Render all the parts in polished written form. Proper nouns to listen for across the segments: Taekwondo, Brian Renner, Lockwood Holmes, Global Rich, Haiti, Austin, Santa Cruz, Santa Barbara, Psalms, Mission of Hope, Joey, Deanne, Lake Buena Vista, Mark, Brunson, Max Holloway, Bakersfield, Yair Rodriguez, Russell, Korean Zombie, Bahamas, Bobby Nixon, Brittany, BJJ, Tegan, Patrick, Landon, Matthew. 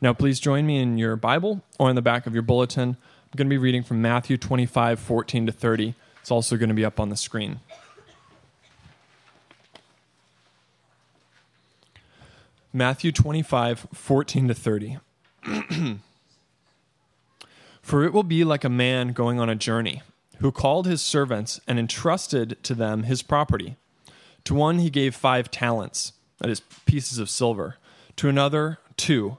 Now, please join me in your Bible or in the back of your bulletin. I'm going to be reading from Matthew 25, 14 to 30. It's also going to be up on the screen. Matthew 25, 14 to 30. For it will be like a man going on a journey, who called his servants and entrusted to them his property. To one he gave 5 talents, that is, pieces of silver. To another, 2.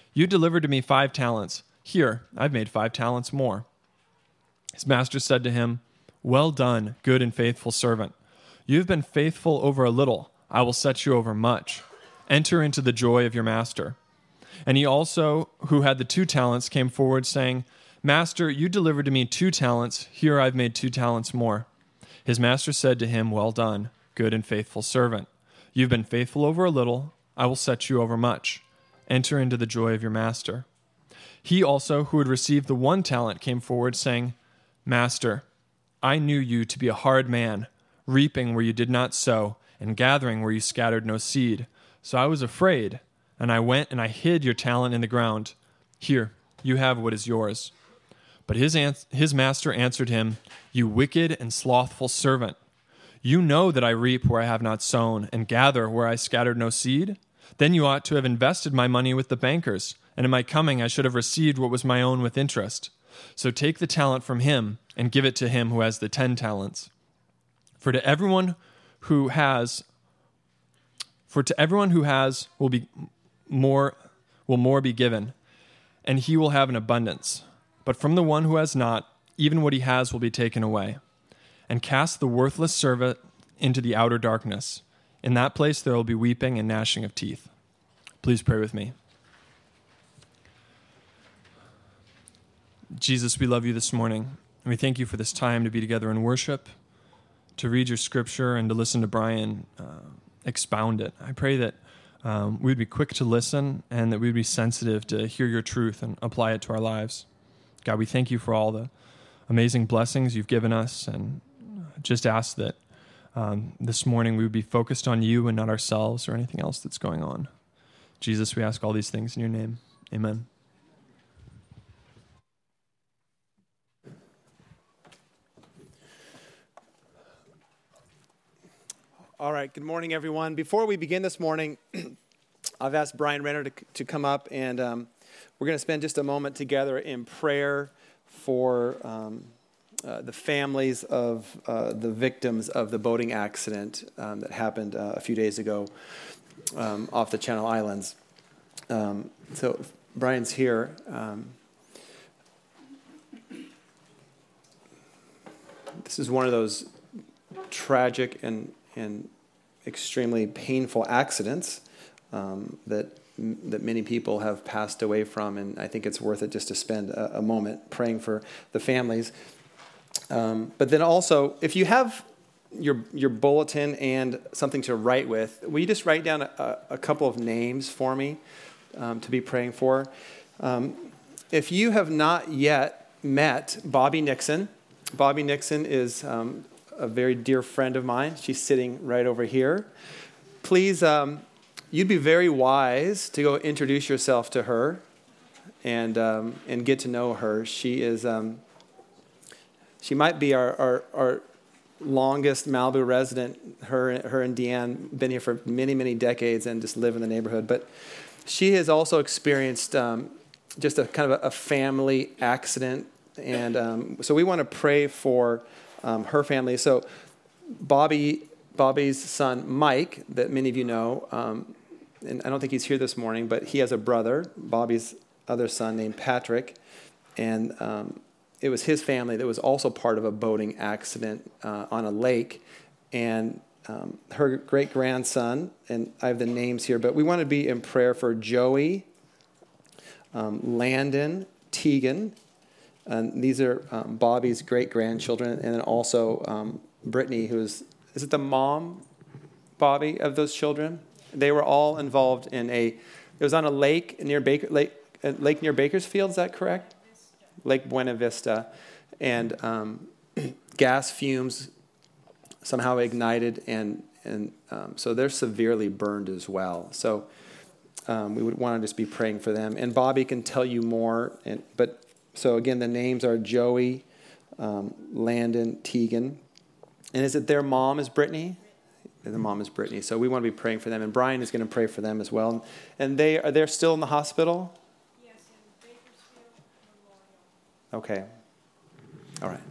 you delivered to me 5 talents. Here, I've made 5 talents more. His master said to him, Well done, good and faithful servant. You have been faithful over a little. I will set you over much. Enter into the joy of your master. And he also, who had the 2 talents, came forward, saying, Master, you delivered to me 2 talents. Here I've made 2 talents more. His master said to him, Well done, good and faithful servant. You've been faithful over a little. I will set you over much. Enter into the joy of your master. He also, who had received the 1 talent, came forward, saying, Master, I knew you to be a hard man, reaping where you did not sow, and gathering where you scattered no seed. So I was afraid, and I went and I hid your talent in the ground. Here, you have what is yours. But his master answered him, You wicked and slothful servant, you know that I reap where I have not sown, and gather where I scattered no seed? Then you ought to have invested my money with the bankers, and in my coming I should have received what was my own with interest. So take the talent from him, and give it to him who has the 10 talents. For to everyone who has will more be given, and he will have an abundance. But from the one who has not, even what he has will be taken away. And cast the worthless servant into the outer darkness. In that place there will be weeping and gnashing of teeth. Please pray with me. Jesus, we love you this morning, and we thank you for this time to be together in worship, to read your scripture, and to listen to Brian expound it. I pray that we'd be quick to listen, and that we'd be sensitive to hear your truth and apply it to our lives. God, we thank you for all the amazing blessings you've given us, and just ask that this morning we would be focused on you and not ourselves or anything else that's going on. Jesus, we ask all these things in your name. Amen. All right, good morning, everyone. Before we begin this morning, I've asked Brian Renner to come up, and we're going to spend just a moment together in prayer for the families of the victims of the boating accident that happened a few days ago off the Channel Islands. So Brian's here. This is one of those tragic and extremely painful accidents that many people have passed away from, and I think it's worth it just to spend a moment praying for the families. But then also, if you have your bulletin and something to write with, will you just write down a couple of names for me to be praying for? If you have not yet met Bobby Nixon, Bobby Nixon is a very dear friend of mine. She's sitting right over here. Please, you'd be very wise to go introduce yourself to her and get to know her. She is she might be our longest Malibu resident. Her and Deanne been here for many, many decades and just live in the neighborhood. But she has also experienced just a kind of a family accident, and so we want to pray for her family. So Bobby's son, Mike, that many of you know, and I don't think he's here this morning, but he has a brother, Bobby's other son, named Patrick, and it was his family that was also part of a boating accident on a lake, and her great-grandson, and I have the names here, but we want to be in prayer for Joey, Landon, Tegan. These are Bobby's great-grandchildren. And then also Brittany, who is it the mom, Bobby, of those children? They were all involved it was on a lake near Bakersfield, is that correct? Lake Buena Vista. And gas fumes somehow ignited, and so they're severely burned as well. So we would want to just be praying for them. And Bobby can tell you more. So again, the names are Joey, Landon, Tegan. And is it their mom is Brittany? The mom is Brittany. So we want to be praying for them. And Brian is going to pray for them as well. And they're still in the hospital? Yes, in Bakersfield. Okay. All right.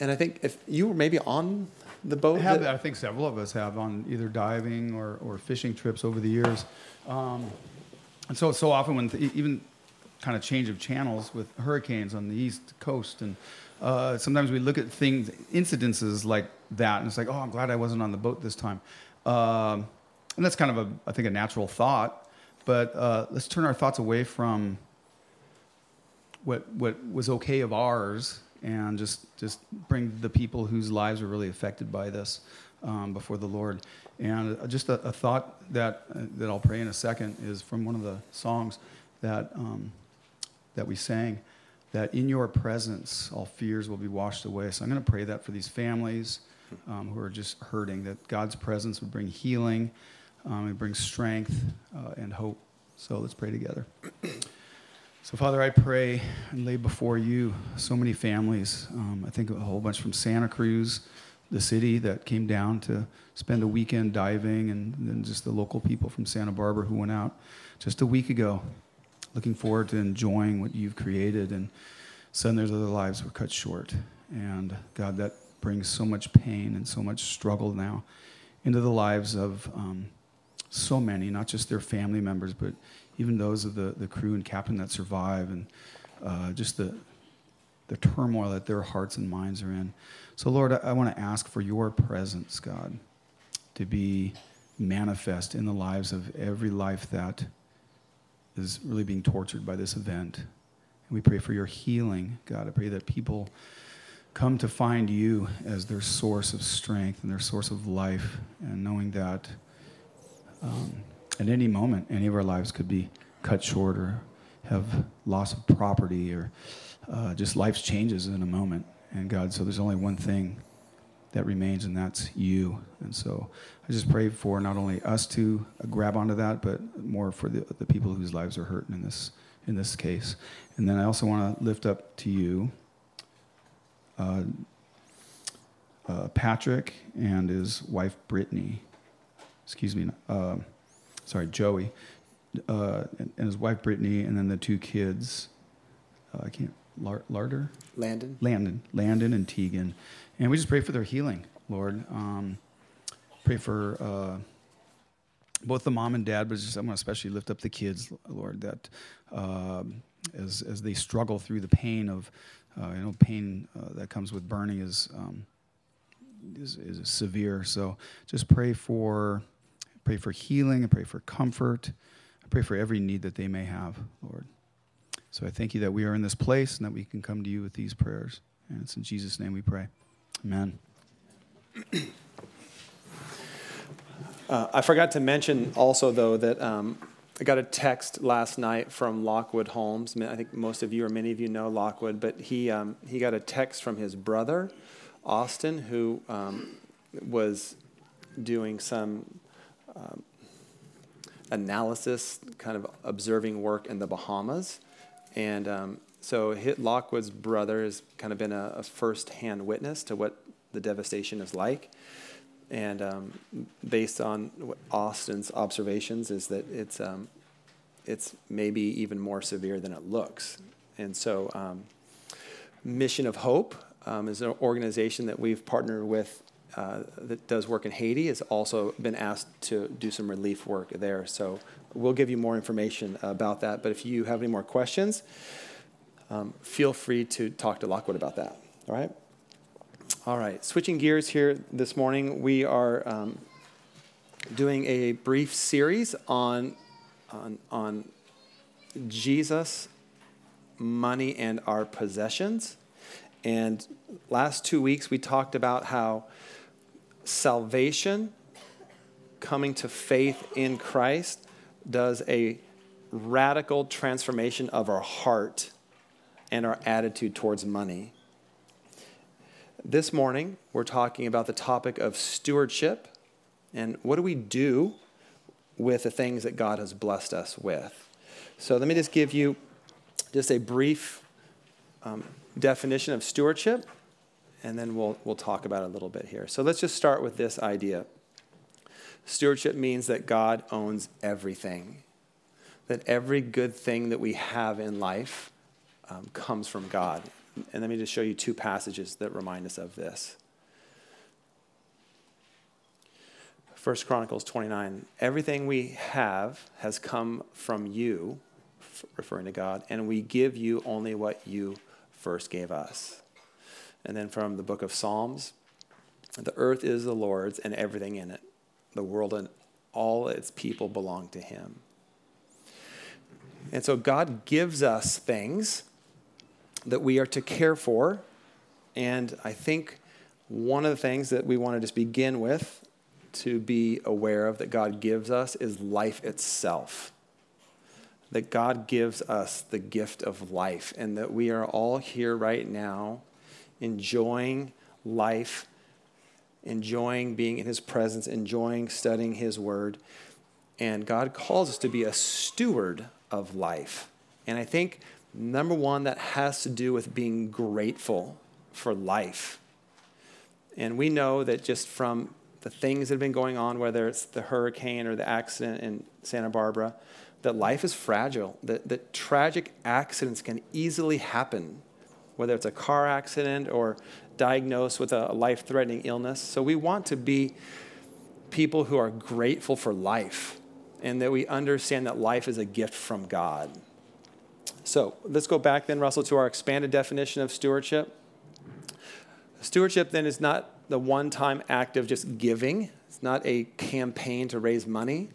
And I think if you were maybe on the boat. I think several of us have on either diving or fishing trips over the years. And so often when even kind of change of channels with hurricanes on the East Coast, and sometimes we look at things, incidences like that, and it's like, oh, I'm glad I wasn't on the boat this time. And that's kind of a natural thought. But let's turn our thoughts away from what was okay of ours, and just bring the people whose lives were really affected by this before the Lord. And just a thought that I'll pray in a second is from one of the songs that we sang, that in your presence all fears will be washed away. So I'm going to pray that for these families who are just hurting, that God's presence would bring healing, and bring strength and hope. So let's pray together. So, Father, I pray and lay before you so many families. I think a whole bunch from Santa Cruz, the city, that came down to spend a weekend diving, and then just the local people from Santa Barbara who went out just a week ago, looking forward to enjoying what you've created. And suddenly their lives were cut short. And, God, that brings so much pain and so much struggle now into the lives of so many, not just their family members, but even those of the crew and captain that survive, and just the turmoil that their hearts and minds are in. So, Lord, I want to ask for your presence, God, to be manifest in the lives of every life that is really being tortured by this event. And we pray for your healing, God. I pray that people come to find you as their source of strength and their source of life, and knowing that at any moment, any of our lives could be cut short, or have loss of property, or just life's changes in a moment. And God, so there's only one thing that remains, and that's you. And so I just pray for not only us to grab onto that, but more for the people whose lives are hurting in this case. And then I also want to lift up to you Patrick and his wife Brittany. Joey, and his wife Brittany, and then the two kids. Landon and Tegan, and we just pray for their healing, Lord. Pray for both the mom and dad, but just I want to especially lift up the kids, Lord, that as they struggle through the pain of, pain that comes with burning is severe. So just pray for. I pray for healing. I pray for comfort. I pray for every need that they may have, Lord. So I thank you that we are in this place and that we can come to you with these prayers. And it's in Jesus' name we pray. Amen. I forgot to mention also, though, that I got a text last night from Lockwood Holmes. I think most of you or many of you know Lockwood, but he got a text from his brother, Austin, who was doing some analysis, kind of observing work in the Bahamas. And so Lockwood's brother has kind of been a first-hand witness to what the devastation is like. And based on what Austin's observations is that it's maybe even more severe than it looks. And so Mission of Hope is an organization that we've partnered with that does work in Haiti, has also been asked to do some relief work there. So we'll give you more information about that. But if you have any more questions, feel free to talk to Lockwood about that. All right? All right. Switching gears here this morning, we are doing a brief series on on Jesus, money, and our possessions. And last 2 weeks, we talked about how salvation, coming to faith in Christ, does a radical transformation of our heart and our attitude towards money. This morning, we're talking about the topic of stewardship and what do we do with the things that God has blessed us with. So let me just give you just a brief definition of stewardship, and then we'll talk about it a little bit here. So let's just start with this idea. Stewardship means that God owns everything, that every good thing that we have in life comes from God. And let me just show you two passages that remind us of this. 1 Chronicles 29, everything we have has come from you, referring to God, and we give you only what you first gave us. And then from the book of Psalms, the earth is the Lord's and everything in it. The world and all its people belong to him. And so God gives us things that we are to care for. And I think one of the things that we want to just begin with to be aware of that God gives us is life itself. That God gives us the gift of life, and that we are all here right now enjoying life, enjoying being in his presence, enjoying studying his word. And God calls us to be a steward of life. And I think, number one, that has to do with being grateful for life. And we know that just from the things that have been going on, whether it's the hurricane or the accident in Santa Barbara, that life is fragile, that tragic accidents can easily happen, whether it's a car accident or diagnosed with a life-threatening illness. So we want to be people who are grateful for life, and that we understand that life is a gift from God. So let's go back then, Russell, to our expanded definition of stewardship. Stewardship then is not the one-time act of just giving. It's not a campaign to raise money,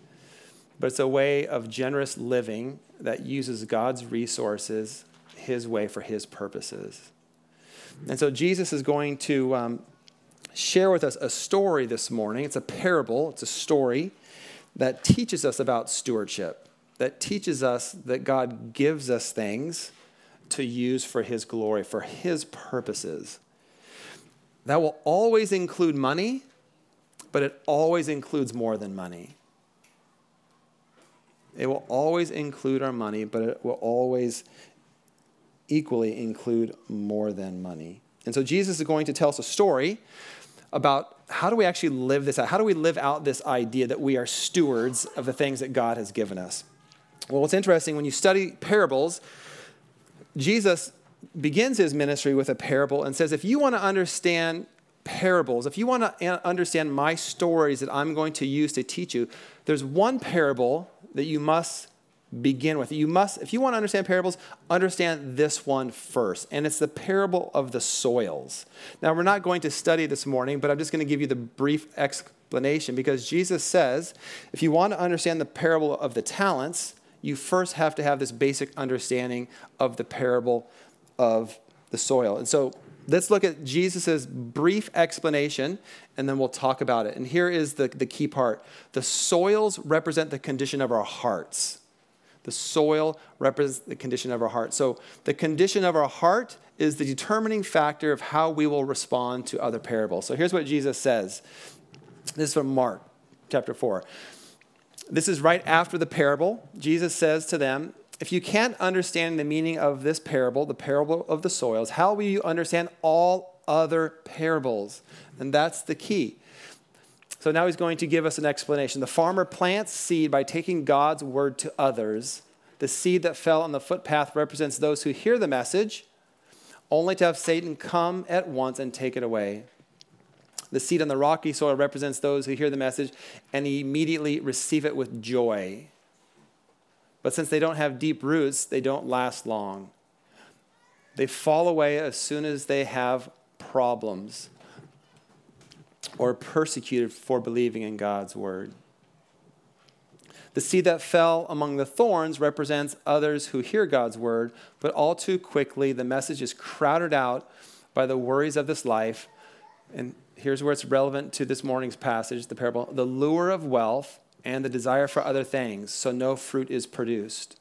but it's a way of generous living that uses God's resources his way for his purposes. And so Jesus is going to share with us a story this morning. It's a parable. It's a story that teaches us about stewardship, that teaches us that God gives us things to use for his glory, for his purposes. That will always include money, but it always includes more than money. It will always include our money, but it will always equally include more than money. And so Jesus is going to tell us a story about how do we actually live this out? How do we live out this idea that we are stewards of the things that God has given us? Well, what's interesting, when you study parables, Jesus begins his ministry with a parable and says, if you want to understand parables, if you want to understand my stories that I'm going to use to teach you, there's one parable that you must begin with. You must, if you want to understand parables, understand this one first. And it's the parable of the soils. Now, we're not going to study this morning, but I'm just going to give you the brief explanation, because Jesus says, if you want to understand the parable of the talents, you first have to have this basic understanding of the parable of the soil. And so let's look at Jesus's brief explanation, and then we'll talk about it. And here is the key part. The soils represent the condition of our hearts. The soil represents the condition of our heart. So the condition of our heart is the determining factor of how we will respond to other parables. So here's what Jesus says. This is from Mark chapter 4. This is right after the parable. Jesus says to them, if you can't understand the meaning of this parable, the parable of the soils, how will you understand all other parables? And that's the key. So now he's going to give us an explanation. The farmer plants seed by taking God's word to others. The seed that fell on the footpath represents those who hear the message, only to have Satan come at once and take it away. The seed on the rocky soil represents those who hear the message and immediately receive it with joy. But since they don't have deep roots, they don't last long. They fall away as soon as they have problems or persecuted for believing in God's word. The seed that fell among the thorns represents others who hear God's word, but all too quickly the message is crowded out by the worries of this life. And here's where it's relevant to this morning's passage, the parable, the lure of wealth and the desire for other things, so no fruit is produced.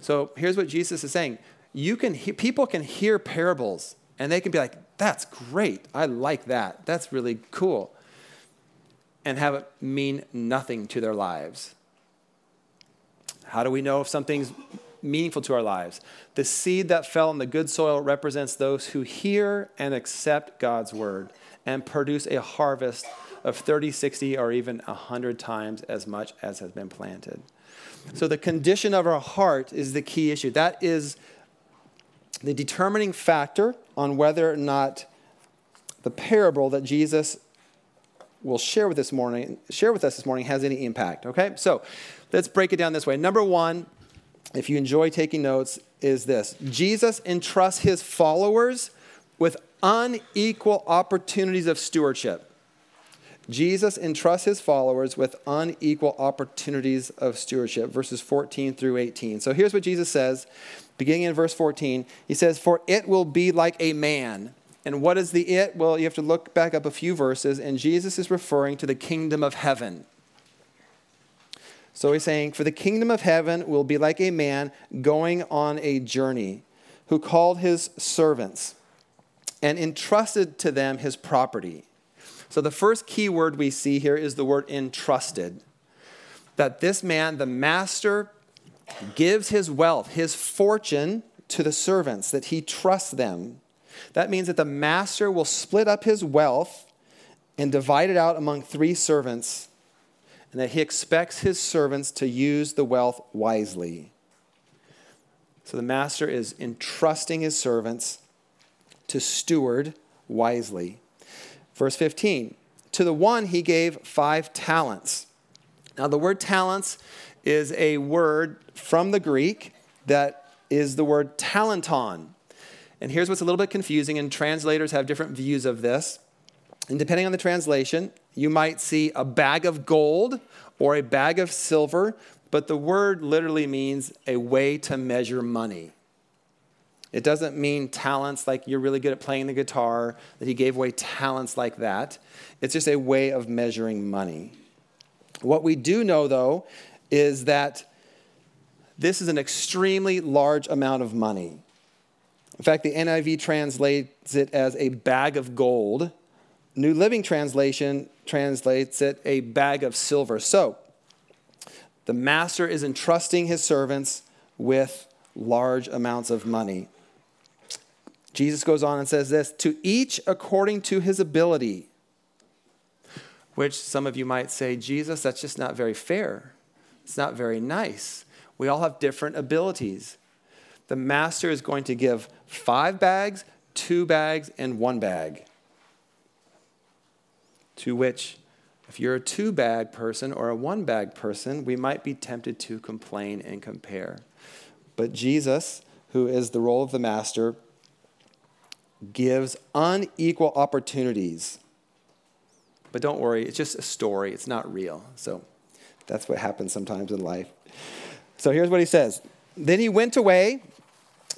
So here's what Jesus is saying. People can hear parables, and they can be like, that's great. I like that. That's really cool. And have it mean nothing to their lives. How do we know if something's meaningful to our lives? The seed that fell in the good soil represents those who hear and accept God's word and produce a harvest of 30, 60, or even 100 times as much as has been planted. So the condition of our heart is the key issue. That is the determining factor on whether or not the parable that Jesus will share with us this morning has any impact. Okay, so let's break it down this way. Number one, if you enjoy taking notes, is this: Jesus entrusts his followers with unequal opportunities of stewardship. Jesus entrusts his followers with unequal opportunities of stewardship, verses 14 through 18. So here's what Jesus says, beginning in verse 14. He says, "For it will be like a man." And what is the it? Well, you have to look back up a few verses, and Jesus is referring to the kingdom of heaven. So he's saying, "For the kingdom of heaven will be like a man going on a journey, who called his servants and entrusted to them his property." So the first key word we see here is the word entrusted. That this man, the master, gives his wealth, his fortune to the servants, that he trusts them. That means that the master will split up his wealth and divide it out among three servants, and that he expects his servants to use the wealth wisely. So the master is entrusting his servants to steward wisely. Verse 15, to the one he gave 5 talents. Now the word talents is a word from the Greek that is the word talenton. And here's what's a little bit confusing, and translators have different views of this. And depending on the translation, you might see a bag of gold or a bag of silver, but the word literally means a way to measure money. It doesn't mean talents like you're really good at playing the guitar, that he gave away talents like that. It's just a way of measuring money. What we do know, though, is that this is an extremely large amount of money. In fact, the NIV translates it as a bag of gold. New Living Translation translates it a bag of silver. So the master is entrusting his servants with large amounts of money. Jesus goes on and says this, to each according to his ability, which some of you might say, Jesus, that's just not very fair. It's not very nice. We all have different abilities. The master is going to give 5 bags, 2 bags, and 1 bag. To which, if you're a 2-bag person or a 1-bag person, we might be tempted to complain and compare. But Jesus, who is the role of the master, gives unequal opportunities. But don't worry, it's just a story. It's not real. So that's what happens sometimes in life. So here's what he says. Then he went away,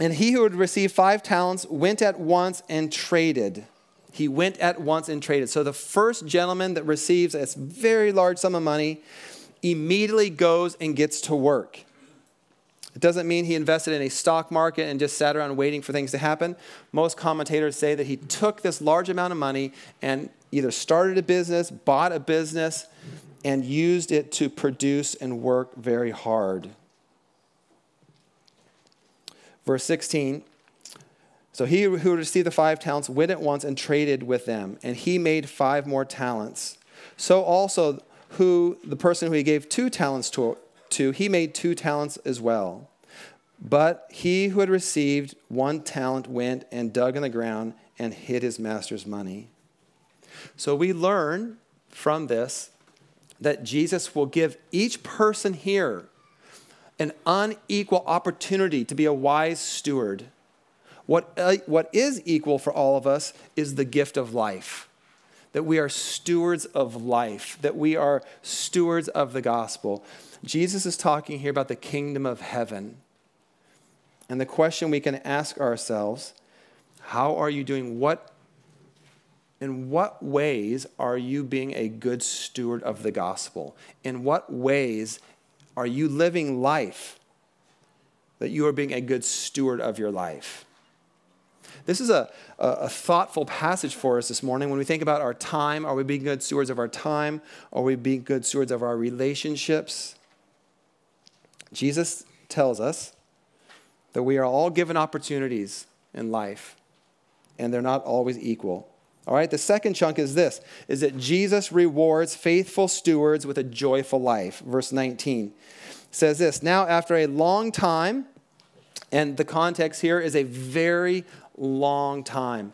and he who had received 5 talents went at once and traded. He went at once and traded. So the first gentleman that receives a very large sum of money immediately goes and gets to work. It doesn't mean he invested in a stock market and just sat around waiting for things to happen. Most commentators say that he took this large amount of money and either started a business, bought a business, and used it to produce and work very hard. Verse 16, so he who received the 5 talents went at once and traded with them, and he made 5 more talents. So also the person who he gave 2 talents to, he made 2 talents as well. But he who had received 1 talent went and dug in the ground and hid his master's money. So we learn from this that Jesus will give each person here an unequal opportunity to be a wise steward. What is equal for all of us is the gift of life. that we are stewards of life, that we are stewards of the gospel. Jesus is talking here about the kingdom of heaven. And the question we can ask ourselves, how are you doing? In what ways are you being a good steward of the gospel? In what ways are you living life that you are being a good steward of your life? This is a thoughtful passage for us this morning. When we think about our time, are we being good stewards of our time? Are we being good stewards of our relationships? Jesus tells us that we are all given opportunities in life, and they're not always equal. All right, the second chunk is this, is that Jesus rewards faithful stewards with a joyful life. Verse 19 says this, now after a long time, and the context here is a very long time,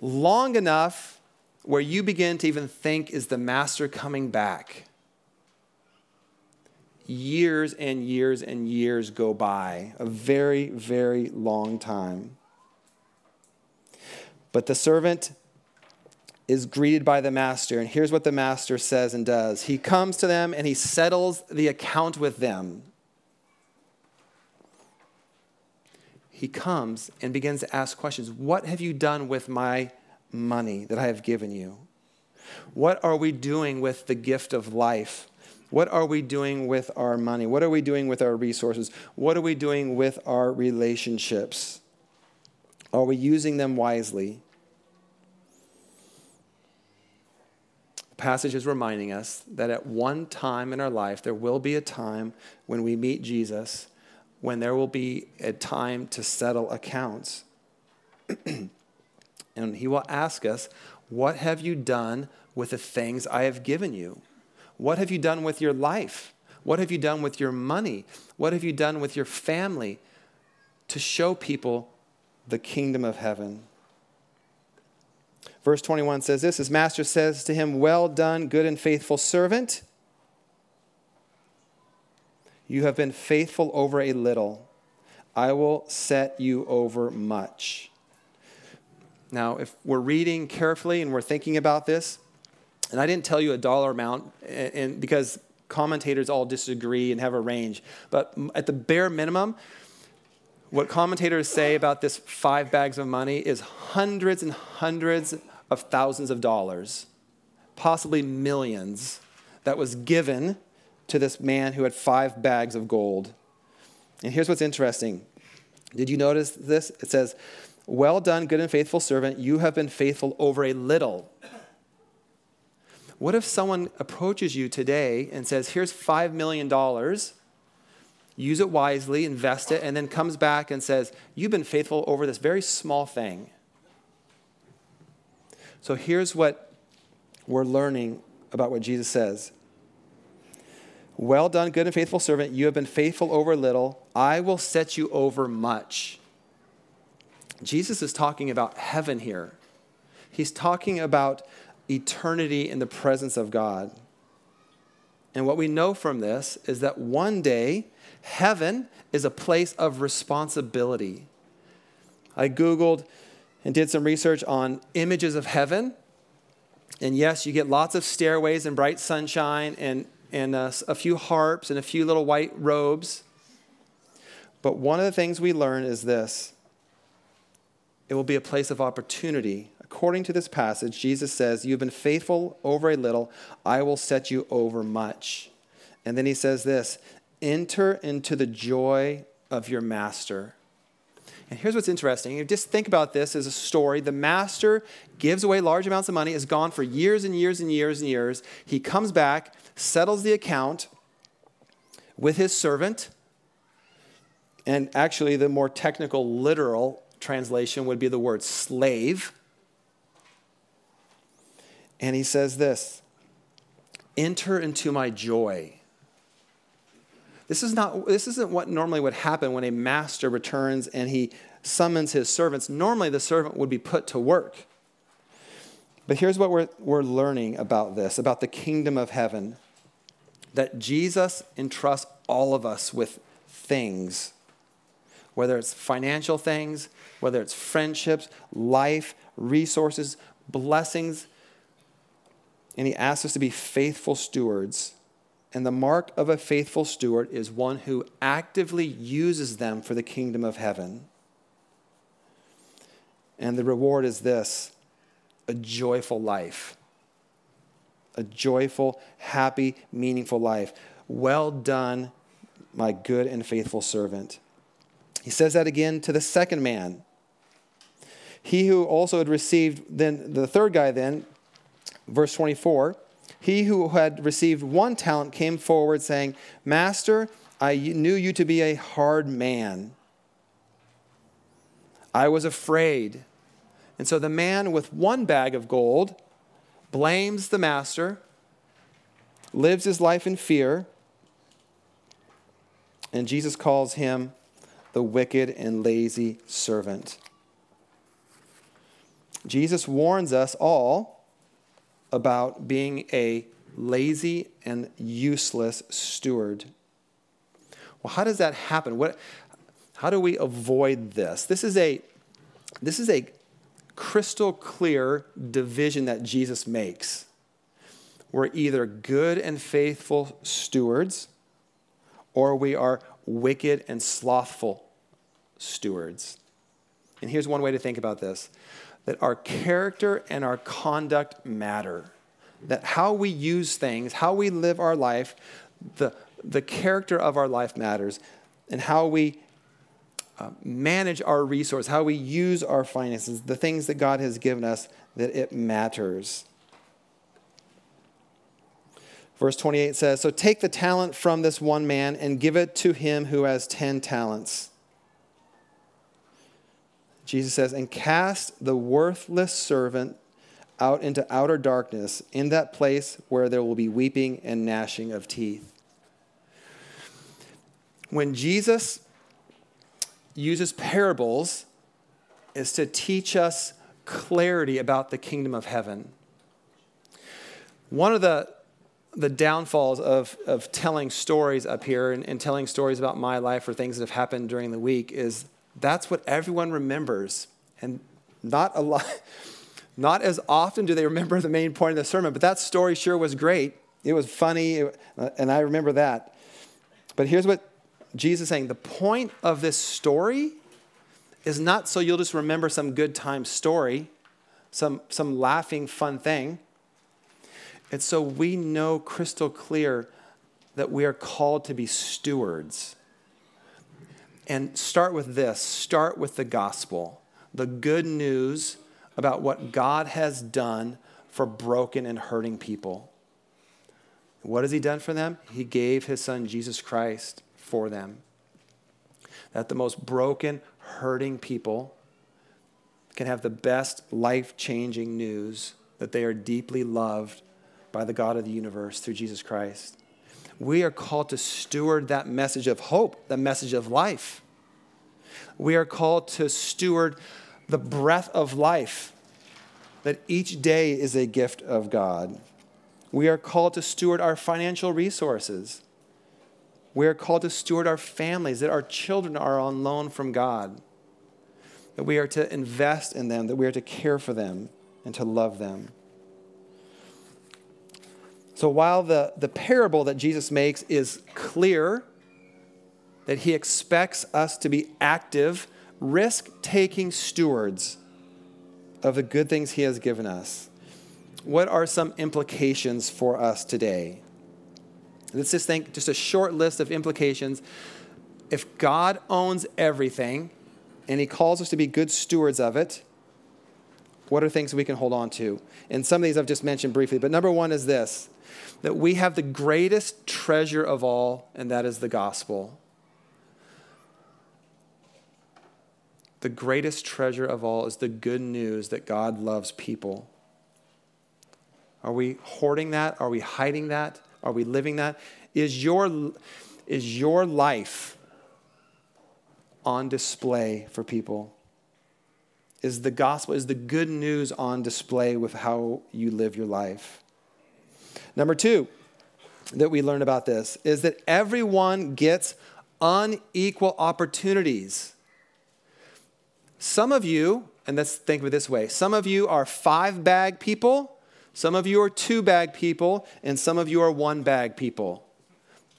long enough where you begin to even think, is the master coming back? Years and years and years go by, a very, very long time. But the servant is greeted by the master. And here's what the master says and does. He comes to them and he settles the account with them. He comes and begins to ask questions. What have you done with my money that I have given you? What are we doing with the gift of life? What are we doing with our money? What are we doing with our resources? What are we doing with our relationships? Are we using them wisely? The passage is reminding us that at one time in our life, there will be a time when we meet Jesus, when there will be a time to settle accounts. And he will ask us, what have you done with the things I have given you? What have you done with your life? What have you done with your money? What have you done with your family to show people the kingdom of heaven? Verse 21 says this, his master says to him, well done, good and faithful servant. You have been faithful over a little. I will set you over much. Now, if we're reading carefully and we're thinking about this, and I didn't tell you a dollar amount and because commentators all disagree and have a range, but at the bare minimum, what commentators say about this 5 bags of money is hundreds and hundreds of thousands of dollars, possibly millions, that was given to this man who had 5 bags of gold. And here's what's interesting. Did you notice this? It says, well done, good and faithful servant. You have been faithful over a little. What if someone approaches you today and says, here's $5 million, use it wisely, invest it, and then comes back and says, you've been faithful over this very small thing. So here's what we're learning about what Jesus says. Well done, good and faithful servant. You have been faithful over little. I will set you over much. Jesus is talking about heaven here. He's talking about eternity in the presence of God. And what we know from this is that one day, heaven is a place of responsibility. I Googled and did some research on images of heaven. And yes, you get lots of stairways and bright sunshine and a few harps and a few little white robes. But one of the things we learn is this. It will be a place of opportunity. According to this passage, Jesus says, you've been faithful over a little, I will set you over much. And then he says this, enter into the joy of your master. And here's what's interesting. You just think about this as a story. The master gives away large amounts of money, is gone for years and years and years and years. He comes back, settles the account with his servant. And actually, the more technical, literal translation would be the word slave. And he says this, enter into my joy. This isn't what normally would happen when a master returns and he summons his servants. Normally, the servant would be put to work. But here's what we're learning about this, about the kingdom of heaven, that Jesus entrusts all of us with things, whether it's financial things, whether it's friendships, life, resources, blessings, And he asks us to be faithful stewards. And the mark of a faithful steward is one who actively uses them for the kingdom of heaven. And the reward is this: a joyful life. A joyful, happy, meaningful life. Well done, my good and faithful servant. He says that again to the second man. He who also had received, then the third guy then, verse 24, he who had received 1 talent came forward saying, "Master, I knew you to be a hard man. I was afraid." And so the man with 1 bag of gold blames the master, lives his life in fear, and Jesus calls him the wicked and lazy servant. Jesus warns us all about being a lazy and useless steward. Well, how does that happen? How do we avoid this? This is a crystal clear division that Jesus makes. We're either good and faithful stewards, or we are wicked and slothful stewards. And here's one way to think about this: that our character and our conduct matter. That how we use things, how we live our life, the character of our life matters, and how we manage our resource, how we use our finances, the things that God has given us, that it matters. Verse 28 says, "So take the talent from this one man and give it to him who has 10 talents. Jesus says, "And cast the worthless servant out into outer darkness, in that place where there will be weeping and gnashing of teeth." When Jesus uses parables, is to teach us clarity about the kingdom of heaven. One of the downfalls of telling stories up here and telling stories about my life or things that have happened during the week is that's what everyone remembers. And not as often do they remember the main point of the sermon, but that story sure was great. It was funny, and I remember that. But here's what Jesus is saying: the point of this story is not so you'll just remember some good time story, some laughing fun thing. And so we know crystal clear that we are called to be stewards. And start with the gospel, the good news about what God has done for broken and hurting people. What has he done for them? He gave his son Jesus Christ for them. That the most broken, hurting people can have the best life-changing news, that they are deeply loved by the God of the universe through Jesus Christ. We are called to steward that message of hope, the message of life. We are called to steward the breath of life, that each day is a gift of God. We are called to steward our financial resources. We are called to steward our families, that our children are on loan from God, that we are to invest in them, that we are to care for them and to love them. So while the parable that Jesus makes is clear, that he expects us to be active, risk-taking stewards of the good things he has given us, what are some implications for us today? Let's just think, just a short list of implications. If God owns everything and he calls us to be good stewards of it, what are things we can hold on to? And some of these I've just mentioned briefly, but number one is this: that we have the greatest treasure of all, and that is the gospel. The greatest treasure of all is the good news that God loves people. Are we hoarding that? Are we hiding that? Are we living that? Is your life on display for people? Is the gospel, is the good news on display with how you live your life? Number two that we learn about this is that everyone gets unequal opportunities. Some of you, and let's think of it this way, some of you are 5-bag people, Some of you are two bag people, and some of you are one bag people.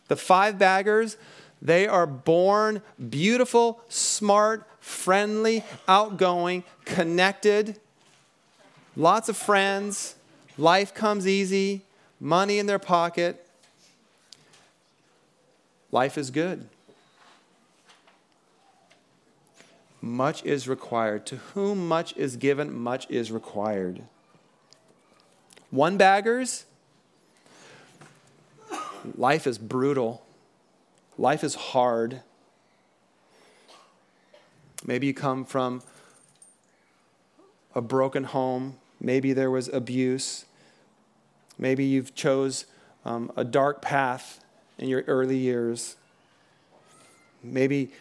The five baggers, they are born beautiful, smart, friendly, outgoing, connected, lots of friends, life comes easy, money in their pocket. Life is good. Much is required. To whom much is given, much is required. One baggers, life is brutal. Life is hard. Maybe you come from a broken home. Maybe there was abuse. Maybe you've chose a dark path in your early years. Maybe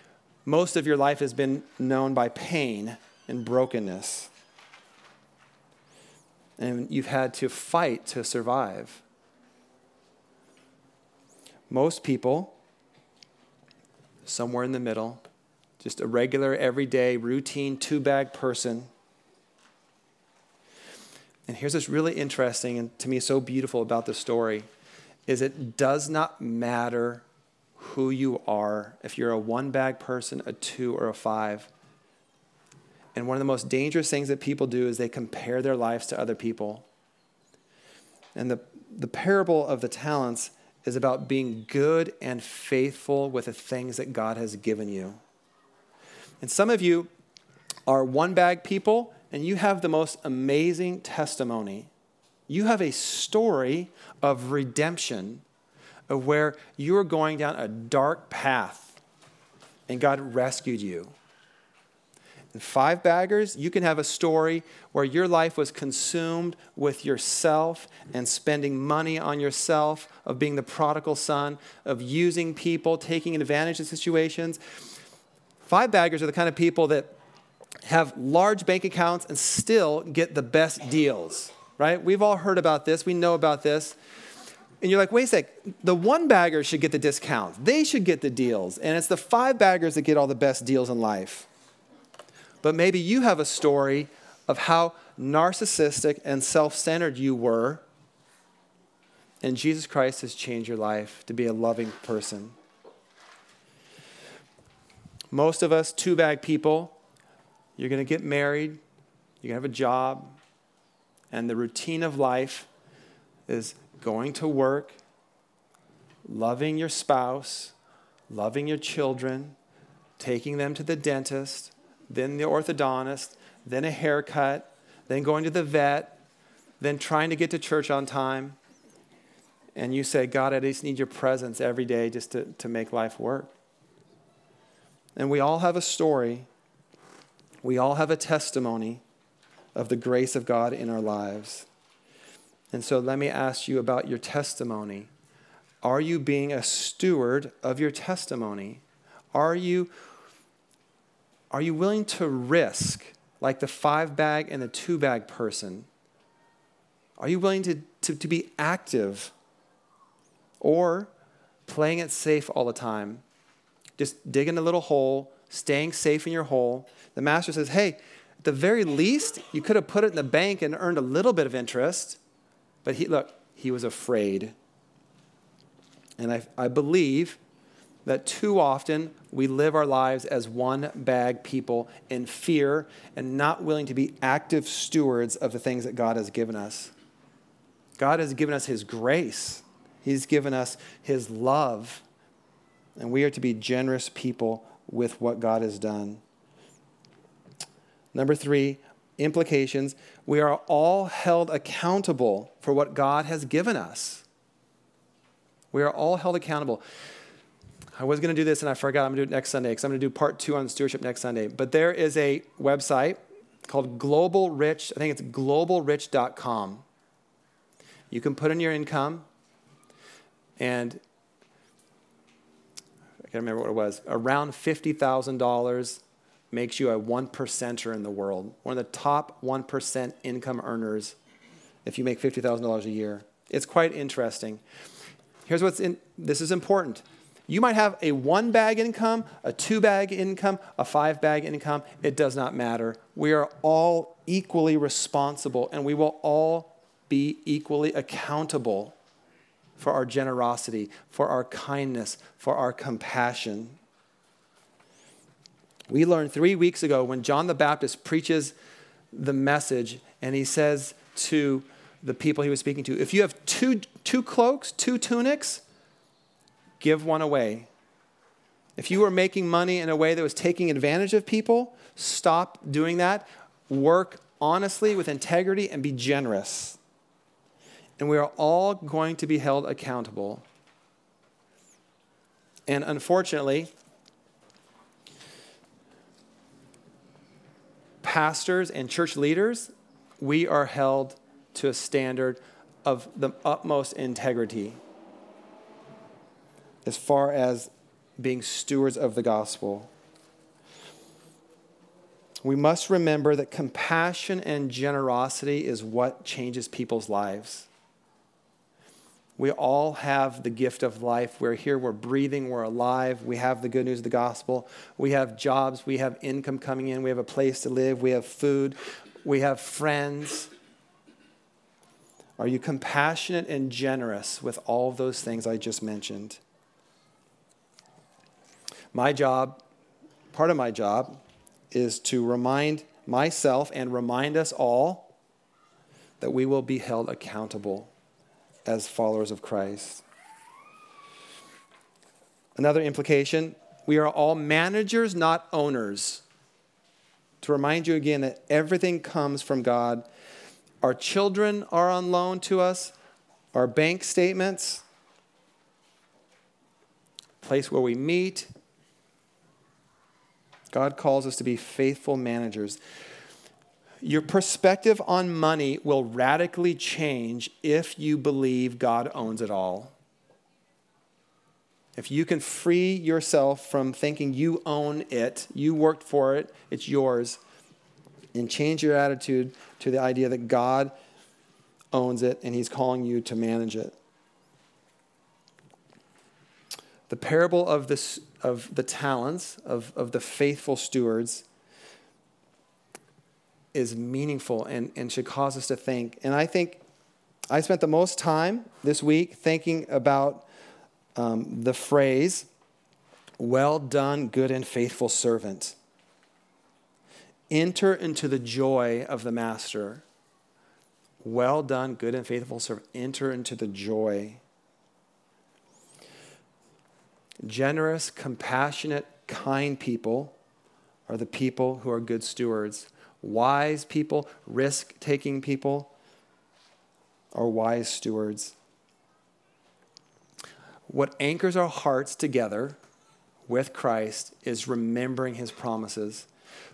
most of your life has been known by pain and brokenness. And you've had to fight to survive. Most people, somewhere in the middle, just a regular, everyday, routine, two-bag person. And here's what's really interesting and to me so beautiful about the story is it does not matter who you are, if you're a one-bag person, a two, or a five. And one of the most dangerous things that people do is they compare their lives to other people. And the parable of the talents is about being good and faithful with the things that God has given you. And some of you are one-bag people, and you have the most amazing testimony. You have a story of redemption, of where you were going down a dark path, and God rescued you. And five baggers, you can have a story where your life was consumed with yourself and spending money on yourself, of being the prodigal son, of using people, taking advantage of situations. Five baggers are the kind of people that have large bank accounts and still get the best deals, right? We've all heard about this. We know about this. And you're like, wait a sec, the one bagger should get the discounts. They should get the deals. And it's the five baggers that get all the best deals in life. But maybe you have a story of how narcissistic and self-centered you were, and Jesus Christ has changed your life to be a loving person. Most of us, two-bag people, you're going to get married, you're going to have a job, and the routine of life is going to work, loving your spouse, loving your children, taking them to the dentist, then the orthodontist, then a haircut, then going to the vet, then trying to get to church on time. And you say, God, I just need your presence every day just to make life work. And we all have a story. We all have a testimony of the grace of God in our lives. And so let me ask you about your testimony. Are you being a steward of your testimony? Are you willing to risk, like the five-bag and the two-bag person? Are you willing to be active or playing it safe all the time? Just digging a little hole, staying safe in your hole. The master says, hey, at the very least, you could have put it in the bank and earned a little bit of interest. But he was afraid. And I believe that too often we live our lives as one-bag people in fear and not willing to be active stewards of the things that God has given us. God has given us his grace. He's given us his love. And we are to be generous people with what God has done. Number 3, implications. We are all held accountable for what God has given us. We are all held accountable. I was going to do this and I forgot. I'm going to do it next Sunday because I'm going to do part 2 on stewardship next Sunday. But there is a website called Global Rich. I think it's globalrich.com. You can put in your income, and I can't remember what it was. Around $50,000 makes you a 1%er in the world. One of the top 1% income earners if you make $50,000 a year. It's quite interesting. Here's what's in. This is important. You might have a one-bag income, a two-bag income, a five-bag income. It does not matter. We are all equally responsible, and we will all be equally accountable for our generosity, for our kindness, for our compassion. We learned 3 weeks ago when John the Baptist preaches the message and he says to the people he was speaking to, if you have two cloaks, two tunics, give one away. If you were making money in a way that was taking advantage of people, stop doing that. Work honestly with integrity and be generous. And we are all going to be held accountable. And unfortunately, pastors and church leaders, we are held to a standard of the utmost integrity as far as being stewards of the gospel. We must remember that compassion and generosity is what changes people's lives. We all have the gift of life. We're here, we're breathing, we're alive. We have the good news of the gospel. We have jobs, we have income coming in, we have a place to live, we have food, we have friends. Are you compassionate and generous with all of those things I just mentioned? My job, part of my job, is to remind myself and remind us all that we will be held accountable as followers of Christ. Another implication, we are all managers, not owners. To remind you again that everything comes from God. Our children are on loan to us, our bank statements, place where we meet. God calls us to be faithful managers. Your perspective on money will radically change if you believe God owns it all. If you can free yourself from thinking you own it, you worked for it, it's yours, and change your attitude to the idea that God owns it and he's calling you to manage it. The parable of the talents, of the faithful stewards, is meaningful and should cause us to think. And I think I spent the most time this week thinking about the phrase, well done, good and faithful servant. Enter into the joy of the master. Well done, good and faithful servant. Enter into the joy. Generous, compassionate, kind people are the people who are good stewards. Wise people, risk-taking people are wise stewards. What anchors our hearts together with Christ is remembering his promises.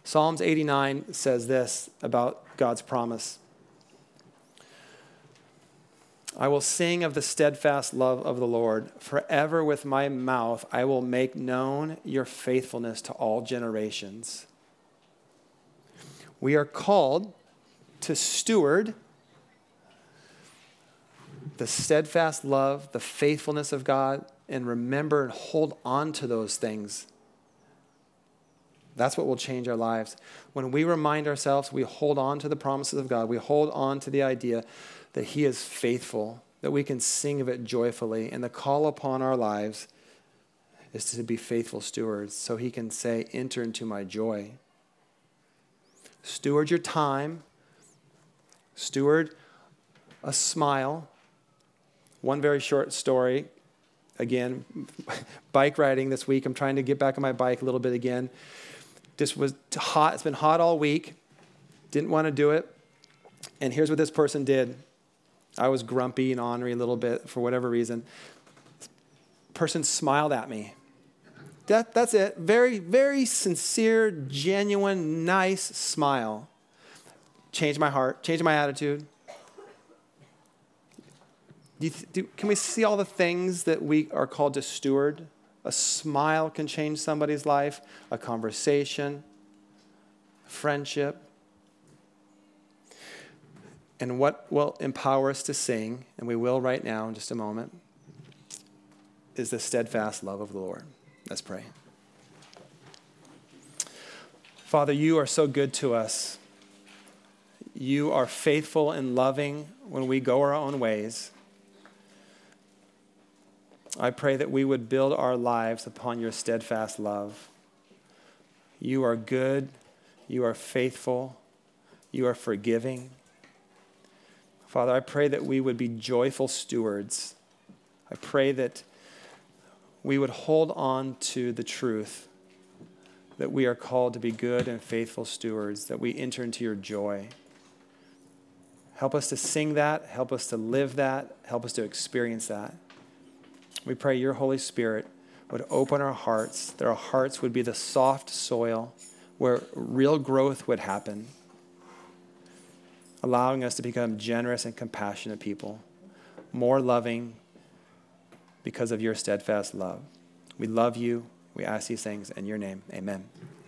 Psalms 89 says this about God's promise. I will sing of the steadfast love of the Lord. Forever with my mouth I will make known your faithfulness to all generations. We are called to steward the steadfast love, the faithfulness of God, and remember and hold on to those things. That's what will change our lives. When we remind ourselves, we hold on to the promises of God. We hold on to the idea that he is faithful, that we can sing of it joyfully. And the call upon our lives is to be faithful stewards so he can say, enter into my joy. Steward your time. Steward a smile. One very short story. Again, bike riding this week. I'm trying to get back on my bike a little bit again. This was hot. It's been hot all week. Didn't want to do it. And here's what this person did. I was grumpy and ornery a little bit for whatever reason. Person smiled at me. That's it. Very, very sincere, genuine, nice smile. Changed my heart. Changed my attitude. Can we see all the things that we are called to steward? A smile can change somebody's life. A conversation. Friendship. And what will empower us to sing, and we will right now in just a moment, is the steadfast love of the Lord. Let's pray. Father, you are so good to us. You are faithful and loving when we go our own ways. I pray that we would build our lives upon your steadfast love. You are good. You are faithful. You are forgiving. Father, I pray that we would be joyful stewards. I pray that we would hold on to the truth that we are called to be good and faithful stewards, that we enter into your joy. Help us to sing that. Help us to live that. Help us to experience that. We pray your Holy Spirit would open our hearts, that our hearts would be the soft soil where real growth would happen, allowing us to become generous and compassionate people, more loving because of your steadfast love. We love you. We ask these things in your name. Amen.